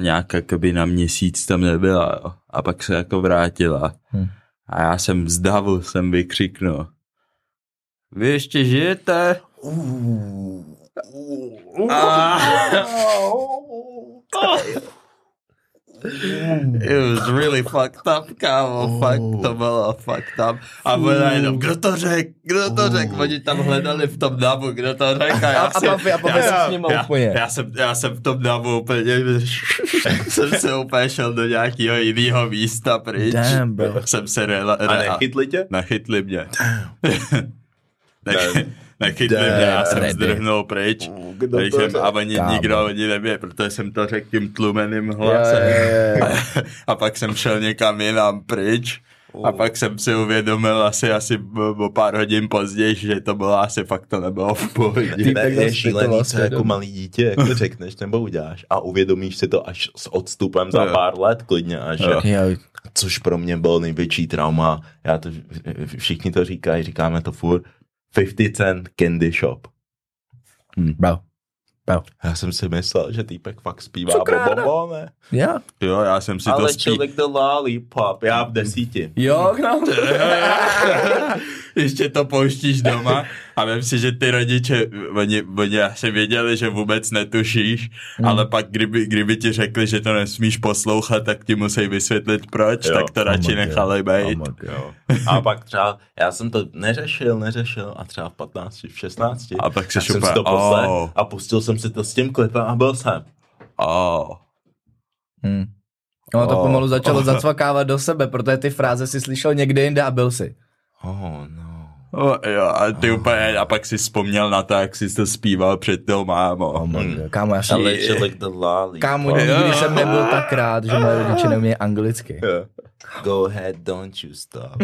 nějak jakoby na měsíc tam nebyla, jo. A pak se jako vrátila. A já jsem z davu vykřiknul. Vy ještě žijete? It was really fucked up, kámo, fakt to bylo fucked up. A byla jenom, kdo to řekl, oni tam hledali v tom davu, kdo to řekl. Já jsem v tom davu úplně, jsem se úplně šel do nějakého jiného místa pryč. Damn, bro. Jsem se a nechytli tě? Nechytli mě. Nechytli mě, já jsem zdrhnul pryč. A oni nikdo neví, protože jsem to řekl tím tlumeným hlasem. A pak jsem šel někam jinam pryč. A pak jsem si uvědomil asi o pár hodin později, že to bylo asi fakt to nebylo v pohodě. Je šílený, co jako malý dítě, jako řekneš nebo uděláš a uvědomíš si to až s odstupem za pár let klidně až. Což pro mě bylo největší trauma. Všichni to říkají, říkáme to furt. 50 cent candy shop. Bro. Já jsem si myslel, že týpek fakt zpívá bobo, ne? Yeah. Jo, já jsem si to zpíval. I like the lollipop, já v 10. Jo, ještě to pouštíš doma a vem si, že ty rodiče, oni asi věděli, že vůbec netušíš, ale pak kdyby ti řekli, že to nesmíš poslouchat, tak ti musí vysvětlit proč, tak to radši nechali bejt. A pak třeba, já jsem to neřešil a třeba v 15, v 16 a pak si jsem si to poslech a pustil jsem si to s tím klipem a byl jsem. Ono to pomalu začalo zacvakávat do sebe, protože ty fráze si slyšel někde jinde a byl si. A pak si vzpomněl na to, jak jsi to zpíval před tou mámou. Kámo, já jsem nikdy jsem nebyl tak rád, že moje rodiče neumějí anglicky. Go ahead, don't you stop.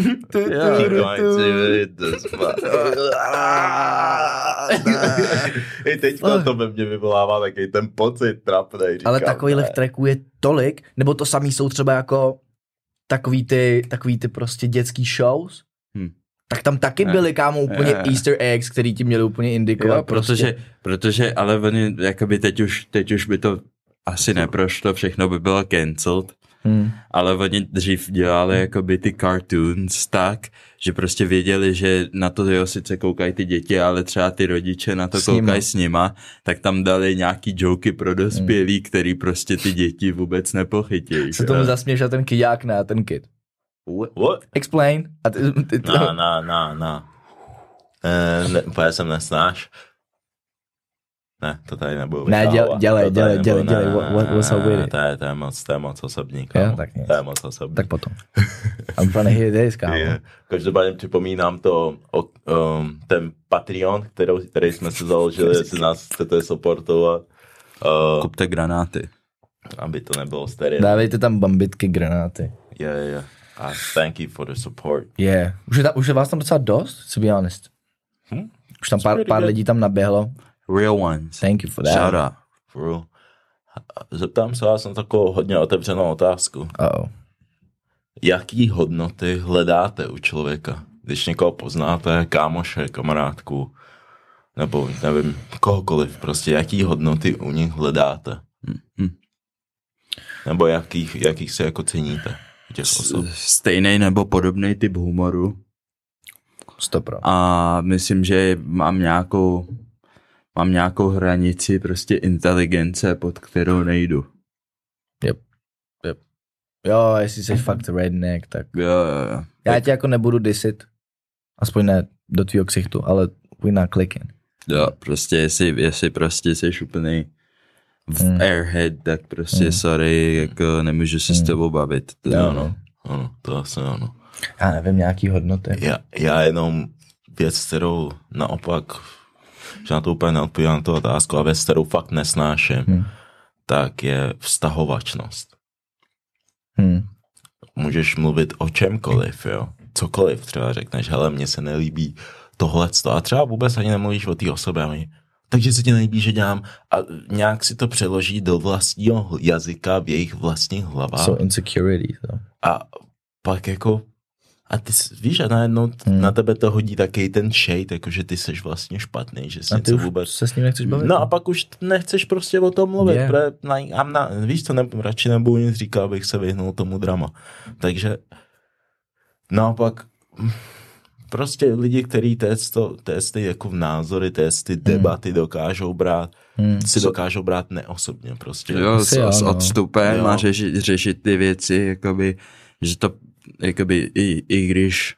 I teďko to ve mně vyvolává takový ten pocit trapnej. Ale takovýhle tracků je tolik, nebo to samý jsou třeba jako takový ty prostě dětský shows. Tak tam taky byly, kámo, úplně Easter eggs, který ti měli úplně indikovat. Jo, protože ale oni, jakoby teď už by to asi neprošlo, všechno by bylo cancelled. ale oni dřív dělali jakoby ty cartoons tak, že prostě věděli, že na to jo, sice koukají ty děti, ale třeba ty rodiče na to koukají s nima, tak tam dali nějaký joky pro dospělí, který prostě ty děti vůbec nepochytějí. Co tomu zasměšel ten kyďák na ten kid? What? Explain. Já jsem nesnáš. Ne, to tady nebudu vydávat. Ne, dělej, to je moc osobní, kámo. To je moc osobní. Tak potom. I'm gonna hear this, kámo. Každopádně připomínám to, ten Patreon, který jsme si založili, jestli nás chcete supportovat. Kupte granáty. Aby to nebylo sterilní. Dávejte tam bambitky, granáty. Yeah. A thank you for the support. Yeah. Už je vás tam docela dost, to be honest. Už tam pár lidí tam naběhlo. Real ones. Thank you for that. Shout out. For real. Zeptám se vás na takovou hodně otevřenou otázku. Jaký hodnoty hledáte u člověka? Když někoho poznáte, kámoše, kamarádku, nebo nevím, kohokoliv, prostě jaký hodnoty u nich hledáte? Nebo jakých se jako ceníte? Stejnej nebo podobnej typ humoru. 100%. A myslím, že mám nějakou hranici prostě inteligence, pod kterou nejdu. Yep. Jo, jestli jsi fakt redneck, tak... Jo. Já tě jako nebudu disit, aspoň ne do tvýho ksichtu, ale we're not clicking. Jo, prostě jestli prostě jsi úplný airhead, tak prostě sorry, jako nemůžu se s tebou bavit. To asi ano. Já nevím, nějaký hodnoty. Já jenom věc, kterou naopak... že na to úplně neodpovídám na tu otázku, a věc, kterou fakt nesnáším, tak je vztahovačnost. Můžeš mluvit o čemkoliv, jo? Cokoliv třeba řekneš, hele, mně se nelíbí tohleto, a třeba vůbec ani nemluvíš o té osobě, takže se ti nelíbí, že dělám, a nějak si to přeloží do vlastního jazyka v jejich vlastních hlavách. So insecurity. A pak jako a ty víš, a najednou na tebe to hodí taky ten shade, jakože ty seš vlastně špatný, že si něco vůbec... se s ním nechceš bavit. No a pak už nechceš prostě o tom mluvit, víš co, radši nebudu nic říkat, abych se vyhnul tomu drama. Takže naopak prostě lidi, kteří testy jako v názory, testy debaty dokážou brát, si dokážou brát neosobně prostě. Jo, s odstupem a řešit ty věci, jakoby, že to jakoby i když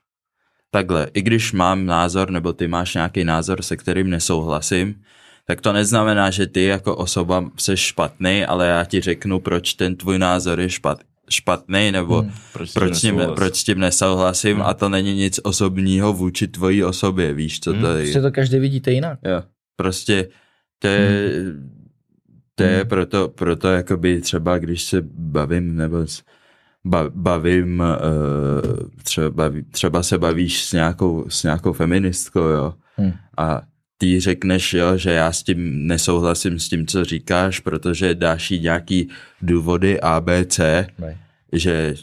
takhle, i když mám názor nebo ty máš nějaký názor, se kterým nesouhlasím, tak to neznamená, že ty jako osoba jsi špatný, ale já ti řeknu, proč ten tvůj názor je špatný nebo proč s tím nesouhlasím a to není nic osobního vůči tvojí osobě, víš, co to je. Prostě to každý vidíte jinak. Jo. Prostě to je, proto jakoby třeba, když se bavím nebo... třeba se bavíš s nějakou feministkou, jo. A ty řekneš, jo, že já s tím nesouhlasím s tím, co říkáš, protože dáš jí nějaký důvody ABC, že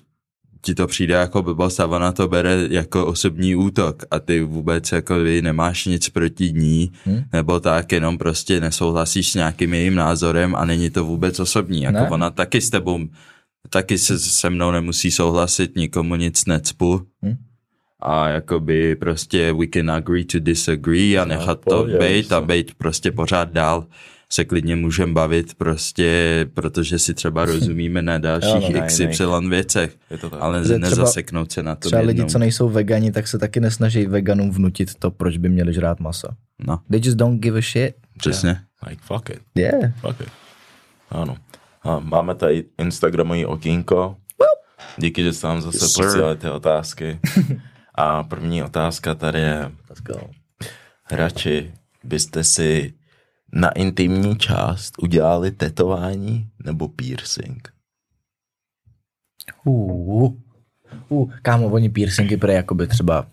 ti to přijde jako blbost a ona to bere jako osobní útok a ty vůbec jako nemáš nic proti ní, nebo tak, jenom prostě nesouhlasíš s nějakým jejím názorem a není to vůbec osobní, jako ona taky s tebou taky se mnou nemusí souhlasit, nikomu nic necpu. A jakoby prostě we can agree to disagree a nechat to bejt a bejt prostě pořád dál. Se klidně můžeme bavit prostě, protože si třeba rozumíme na dalších XY věcech, ale nezaseknout se na to. Třeba lidi, co nejsou vegani, tak se taky nesnaží veganům vnutit to, proč by měli žrát maso. No. They just don't give a shit. Přesně. Yeah. Like fuck it. Yeah. Fuck it. Ano. A máme tady Instagramový okýnko. Díky, že jste nám zase posílali ty otázky. A první otázka tady je. Let's go. Radši byste si na intimní část udělali tetování nebo piercing? Kámo, oni piercingy prej jakoby třeba...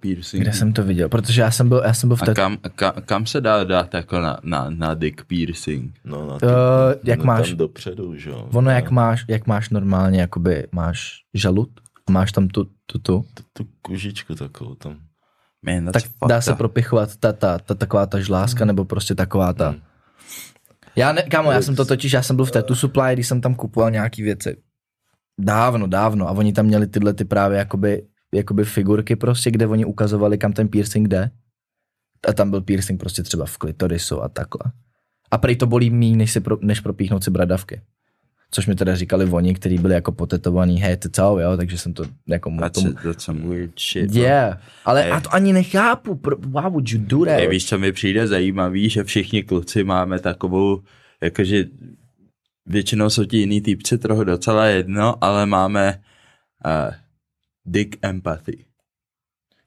Piercing. Kde jsem to viděl? Protože já jsem byl v té... kam se dá dát jako na dick piercing? No, na jak máš, tam dopředu, že jo? Ono, jak máš normálně, jakoby máš žalud, máš tam tu kužičku takovou tam. Man, tak dá se propichovat taková ta žláska, nebo prostě taková ta... Já ne, kámo, já jsem to totiž, já jsem byl v Tattoo Supply, když jsem tam kupoval nějaký věci. Dávno a oni tam měli tyhle ty právě jakoby figurky prostě, kde oni ukazovali, kam ten piercing jde. A tam byl piercing prostě třeba v klitorisu a takhle. A prej to bolí míň, než propíchnout si bradavky. Což mi teda říkali oni, kteří byli jako potetovaný, hej, ty co, jo, takže jsem to jako... That's some weird shit. Yeah, ale já to ani nechápu, why would you do that? Víš, co mi přijde zajímavý, že všichni kluci máme takovou, jakože většinou jsou ti jiný týpci trochu docela jedno, ale máme dick empathy.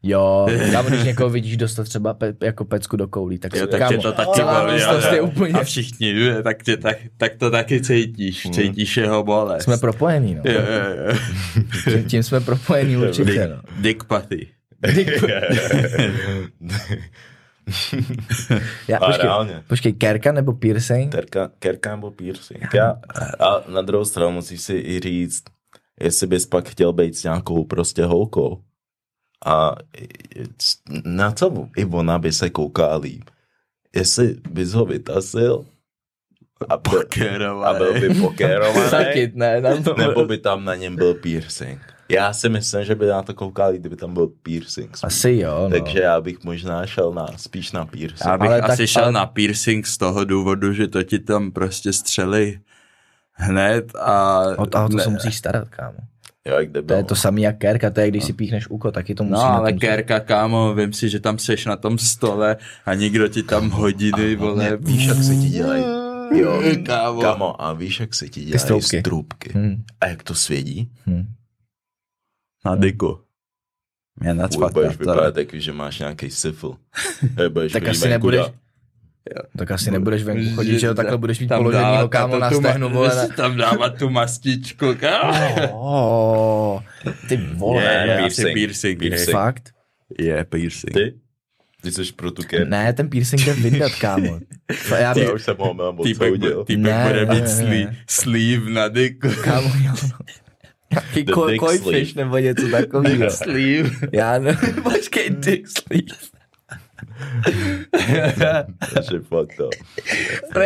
Jo, kámo, když někoho vidíš dostat třeba jako pecku do koulí, tak jo, tak kámo, to taky baví, a všichni, tak to taky cítíš jeho bolest. Jsme propojení, no. Jo. Tím jsme propojení určitě, no. Dickpathy. Počkej, kerka nebo piercing? Kerka nebo piercing. A na druhou stranu musíš si i říct, jestli bys pak chtěl být s nějakou prostě holkou. A na co i ona by se kouká líp? Jestli bys ho vytasil a byl by pokérovaný, nebo by tam na něm byl piercing. Já si myslím, že by na to koukali, kdyby tam byl piercing. Asi jo, no. Takže já bych možná šel spíš na piercing. Já bych šel na piercing z toho důvodu, že to ti tam prostě střelí hned a... O to se musíš starat, kámo. To je to samý jak kérka, to je když si píchneš ucho, taky to musí. No ale kérka, kámo, vím si, že tam seš na tom stole a někdo ti tam hodiny, vole. Víš, jak se ti dělají, jo, kámo, a víš, jak se ti dělají strůbky. A jak to svědí? Na dyku. Mě nacpat. Budeš vypadat taky, že máš nějaký syfil. Tak asi nebudeš venku chodit, že jo, takhle budeš mít položenýho, kámo, na stehnu, vole. Tam dávat tu mastičku, kámo. Ty vole. Piercing. Fakt? Je piercing. Ty jsi pro tu kérku. Ne, ten piercing jde vyndat, kámo. Já už jsem ho mám, co udělal. Týpek bude mít slív na dyku. Kámo, jo. Jaký koi fish nebo něco takového. Dick sleeve. Já nevím, počkej, dick sleeve.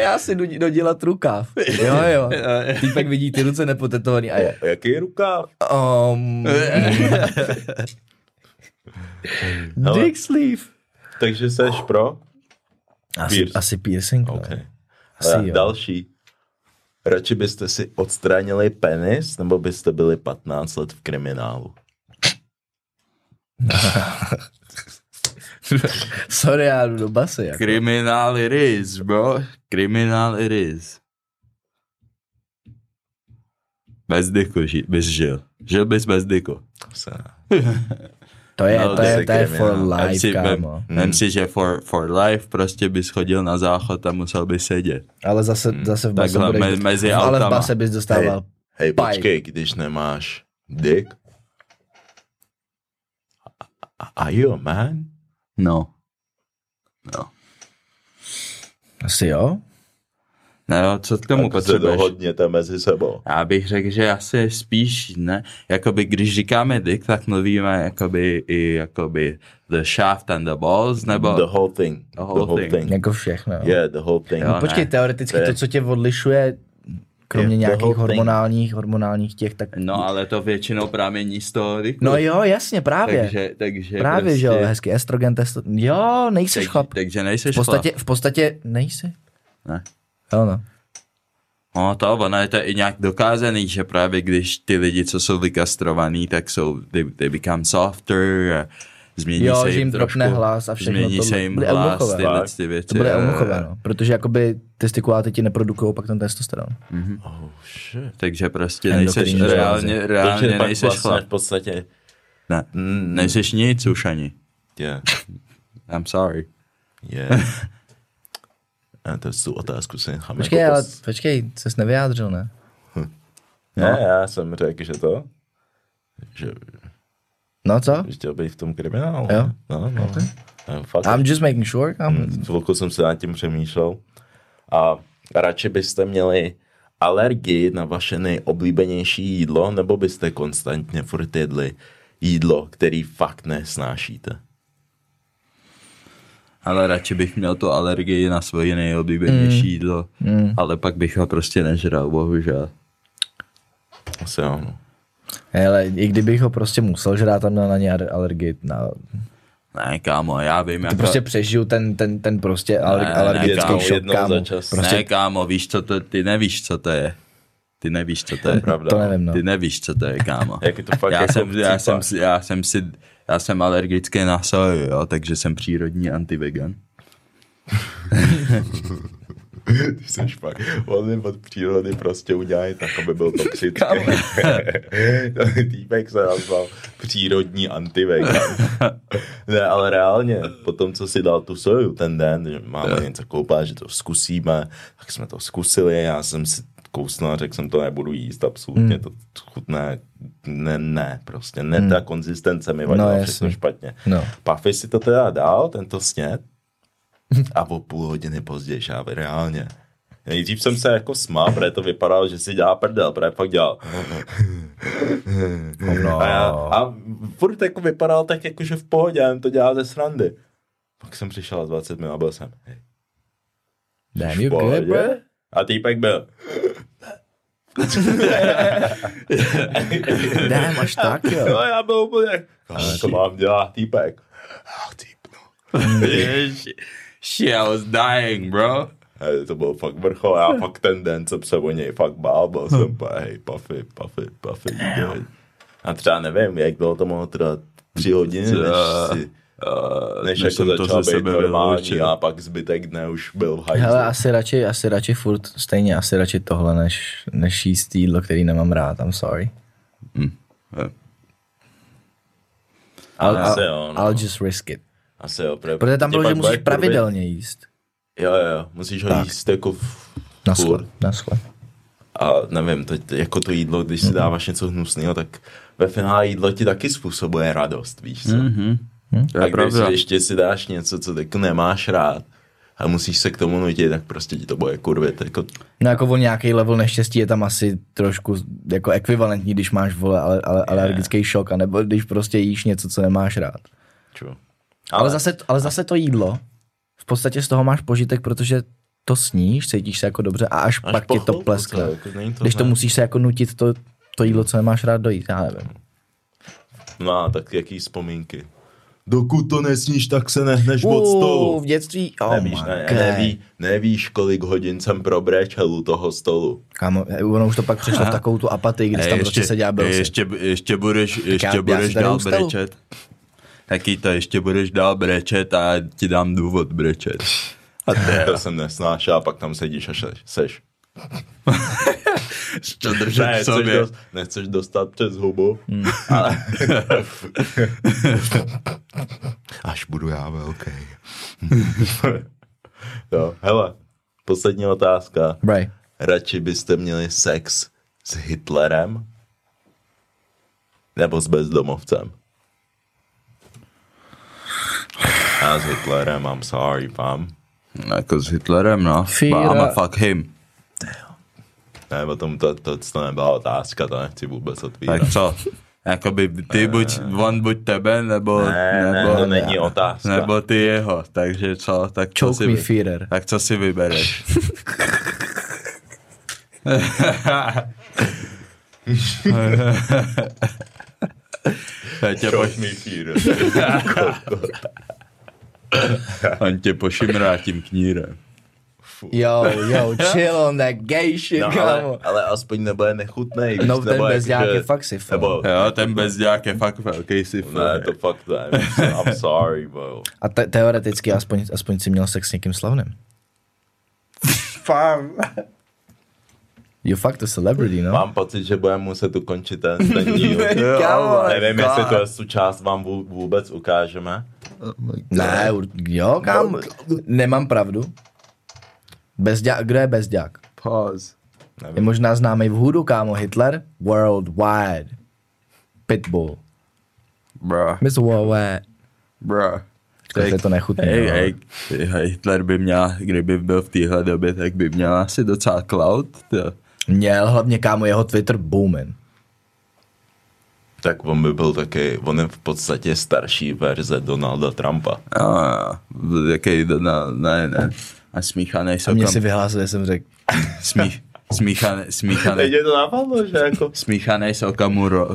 Já si jdu dodělat rukáv. Jo. Týpek vidí ty ruce nepotetovaný a je. Jaký je rukáv? Dick sleeve. Takže seš pro? Asi piercing. Okay. Asi další. Radši byste si odstránili penis, nebo byste byli 15 let v kriminálu? Sorry, já jdu do basy. Jako. Kriminál it is, bro. Kriminál it is. Bez dyku bys žil. Žil bys bez dyku. To je for life, kámo. Vem si, že for life prostě bys chodil na záchod a musel bys sedět. Ale zase v base bys dostával hej, počkej, když nemáš dyk. Are you a man? No. Asi jo? No, co k tomu potřebuješ? Dohodněte mezi sebou. Já bych řekl, že asi spíš ne. Jakoby, když říkáme dick, tak mluvíme jakoby i jakoby the shaft and the balls, nebo... The whole thing. Jako všechno. Yeah, the whole thing. No, počkej, teoreticky to, co tě odlišuje... Kromě nějakých hormonálních těch, tak... No, ale to většinou pramení z toho ryku. No jo, jasně, právě. Takže právě, prostě... že jo, hezky estrogen, testosteron. Jo, nejseš chlap. Takže nejseš chlap. V podstatě nejsi. Ne. Jo, no. No to, ono je to i nějak dokázaný, že právě když ty lidi, co jsou vykastrovaný, tak jsou, they become softer, a změní jo, se jim trošku. Hlas a všechno. Změní se jim hlas, tyhle věci. To byly eunuchové, no. Protože jakoby testikuláty ti neprodukují pak ten testosteron. Mm-hmm. Oh shit. Takže prostě nejseš reálně takže nejseš chlap. V podstatě. Ne. Nejseš nic už ani. Yeah. I'm sorry. Yeah. A to z tu otázku se necháme. Počkej, ses nevyjádřil, ne? Ne, já jsem řekl, že to. No co? Chtěl být v tom kriminálu. Jo? No. Okay. I'm just making sure. Chvilku jsem se nad tím přemýšlel. A radši byste měli alergii na vaše nejoblíbenější jídlo, nebo byste konstantně furt jedli jídlo, který fakt nesnášíte? ale radši bych měl tu alergii na svoje nejoblíbenější jídlo, ale pak bych ho prostě nežral, bohužel. Asi jo, no. Hele, i kdybych ho prostě musel žrát, tam na ně alergii na... Ne, kámo, já vím, ty jako... prostě přežiju ten prostě alergický šok, kámo. Prostě... Ne, kámo, víš, co to, ty nevíš, co to je. Ty nevíš, co to je, pravda. To nevím, no. Ty nevíš, co to je, kámo. Jak je to fakt, já jsem alergický na soju, jo, takže jsem přírodní antivegan. Ty jsi špak. On od přírody prostě udělají tak, aby byl toxický. Týpek se nazval přírodní antivegan. Ne, ale reálně, po tom, co si dal tu soju ten den, že máme něco koupat, že to zkusíme, tak jsme to zkusili, já jsem si kousnul a řekl jsem, to nebudu jíst, absolutně to chutné, ne, ta konzistence mi vadila, no, všechno špatně. No. Puffy si to teda dal, tento sněd, a o půl hodiny později, šáve, reálně. Nejdřív jsem se jako smál, protože to vypadalo, že si dělá prdel, protože fakt dělal. No. A furt jako vypadal tak jako, že v pohodě, já to dělal ze srandy. Pak jsem přišel a 20 minut a byl jsem, hej. Damn, v pohodě. A týpek byl. Damn, až tak, jo. No, já byl úplně, co mám dělat, týpek. Shit, I was dying, bro. Hej, to byl fakt vrchol, já fakt ten den jsem se o něj fakt bál, byl jsem hej, Puffy, dělej. A třeba nevím, jak dlouho to mohlo trvat 3 hodiny, než jako začal být normální a pak zbytek dne už byl v hajzlu. Hele, asi radši furt stejně, asi radši tohle, než jíst jídlo, který nemám rád, I'm sorry. I'll just risk it. Asi jo, protože tam bylo, že musíš pravidelně jíst. Jo, musíš ho jíst jako na schle. A nevím, to, jako to jídlo, když si dáváš něco hnusného, tak ve finále jídlo ti taky způsobuje radost, víš co? A když ještě si dáš něco, co tak nemáš rád a musíš se k tomu nutit, tak prostě ti to bude kurvit. Jako... No jako o nějaký level neštěstí je tam asi trošku jako ekvivalentní, když máš alergický šok, anebo když prostě jíš něco, co nemáš rád. True. Ale zase to jídlo, v podstatě z toho máš požitek, protože to sníš, cítíš se jako dobře a až pak ti to pleskne. Když to musíš se jako nutit to jídlo, co nemáš rád dojít, já nevím. No tak jaký vzpomínky. Dokud to nesníš, tak se nehneš od stolu. V dětství, nevíš, kolik hodin jsem probrečel u toho stolu. Kámo, ono už to pak přišlo v takovou tu apatii, když tam prostě seděl byl si. Ještě budeš dál brečet. Taky to ještě budeš dál brečet a ti dám důvod brečet. A to jsem nesnášel a pak tam sedíš a seš. Co držet v sobě. Nechceš dostat přes hubu. Ale... Až budu já velký. No, hele, poslední otázka. Right. Radši byste měli sex s Hitlerem nebo s bezdomovcem? Já s Hitlerem, I'm sorry, pam. Jako s Hitlerem, no. Báma, fuck him. Ne, potom to nebyla otázka, to nechci vůbec otvírat. Tak co? Jakoby ty buď tebe, nebo to není otázka. Nebo ty jeho, takže co? Tak choke co me, Führer. Tak co si vybereš? Choke me, Führer. On tě pošimrá tím knírem. Jo, chill on that gay shit, no, ale aspoň nebude nechutnej. No ten bezďák je fakt sif. Jo, ten bezďák je fakt velkej sif. Ne, to fakt ne. I'm sorry, bro. A teoreticky aspoň si měl sex s někým slavným. Fám. You're fakt a celebrity, no? Mám pocit, že budeme muset ukončit ten díl. Nevím, jestli tu část vám vůbec ukážeme. Ne, jo, kámo. Nemám pravdu. Kdo je bezďák? Pause. Nevím. Je možná známý v hoodu, kámo. Hitler? Worldwide. Pitbull. Bruh. Mr. Worldwide. Bruh. Takže to nechutné. Hitler by měl, kdyby byl v téhle době, tak by měl asi docela clout. Měl hlavně, kámo, jeho Twitter booming. tak on by byl taky, on je v podstatě starší verze Donalda Trumpa. Jaký, ne. A smíchanej se... A mě si vyhlásil, že jsem řekl. Smíchanej. Teď je to napadlo, že jako... Smíchanej se Okamuro.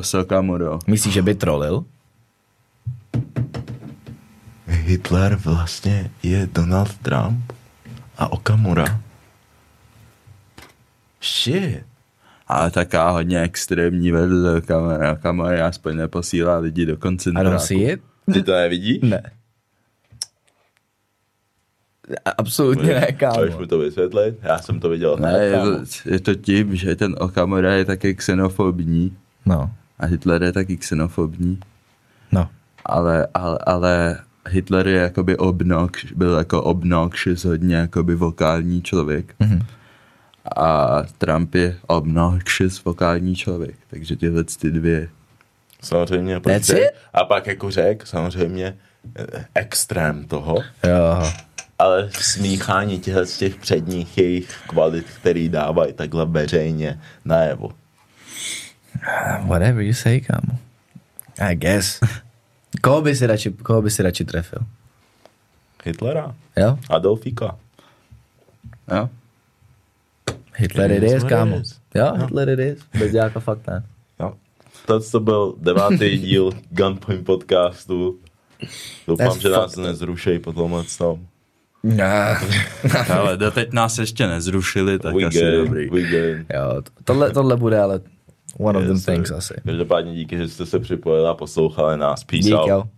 Myslíš, že by trolil? Hitler vlastně je Donald Trump a Okamura. Shit. Ale taká hodně extrémní verze Okamura aspoň neposílá lidi do koncentráku. I don't see it. Ty to nevidíš? Ne. Absolutně ne, kámo. Můžeš mu to vysvětlit? Já jsem to viděl. Ne, je to tím, že ten Okamura je taky xenofobní. No. A Hitler je taky xenofobní. No. Ale Hitler je jakoby obnoxious, hodně jakoby vokální člověk. Mm-hmm. A Trump je obnoxious, vokální člověk. Takže tyhle ty dvě. Samozřejmě. A pak jako řek, samozřejmě extrém toho. Jo. Ale smíchání těchto z těch předních jejich kvalit, který dávají takhle veřejně najevo. Whatever you say, kámo. I guess. Koho by si radši trefil? Hitlera. Jo? Adolfíka. Jo? Hitler it is, kámo. Jo, Hitler it is. Bez nějaká fakt ne. Jo. To byl 9. díl Gunpoint podcastu. Doufám, že nás nezrušejí po tomhle tom. Ale doteď nás ještě nezrušili, tak asi dobrý. Jo, tohle bude, ale one of them things asi. Každopádně díky, že jste se připojili a poslouchali nás. Peace out.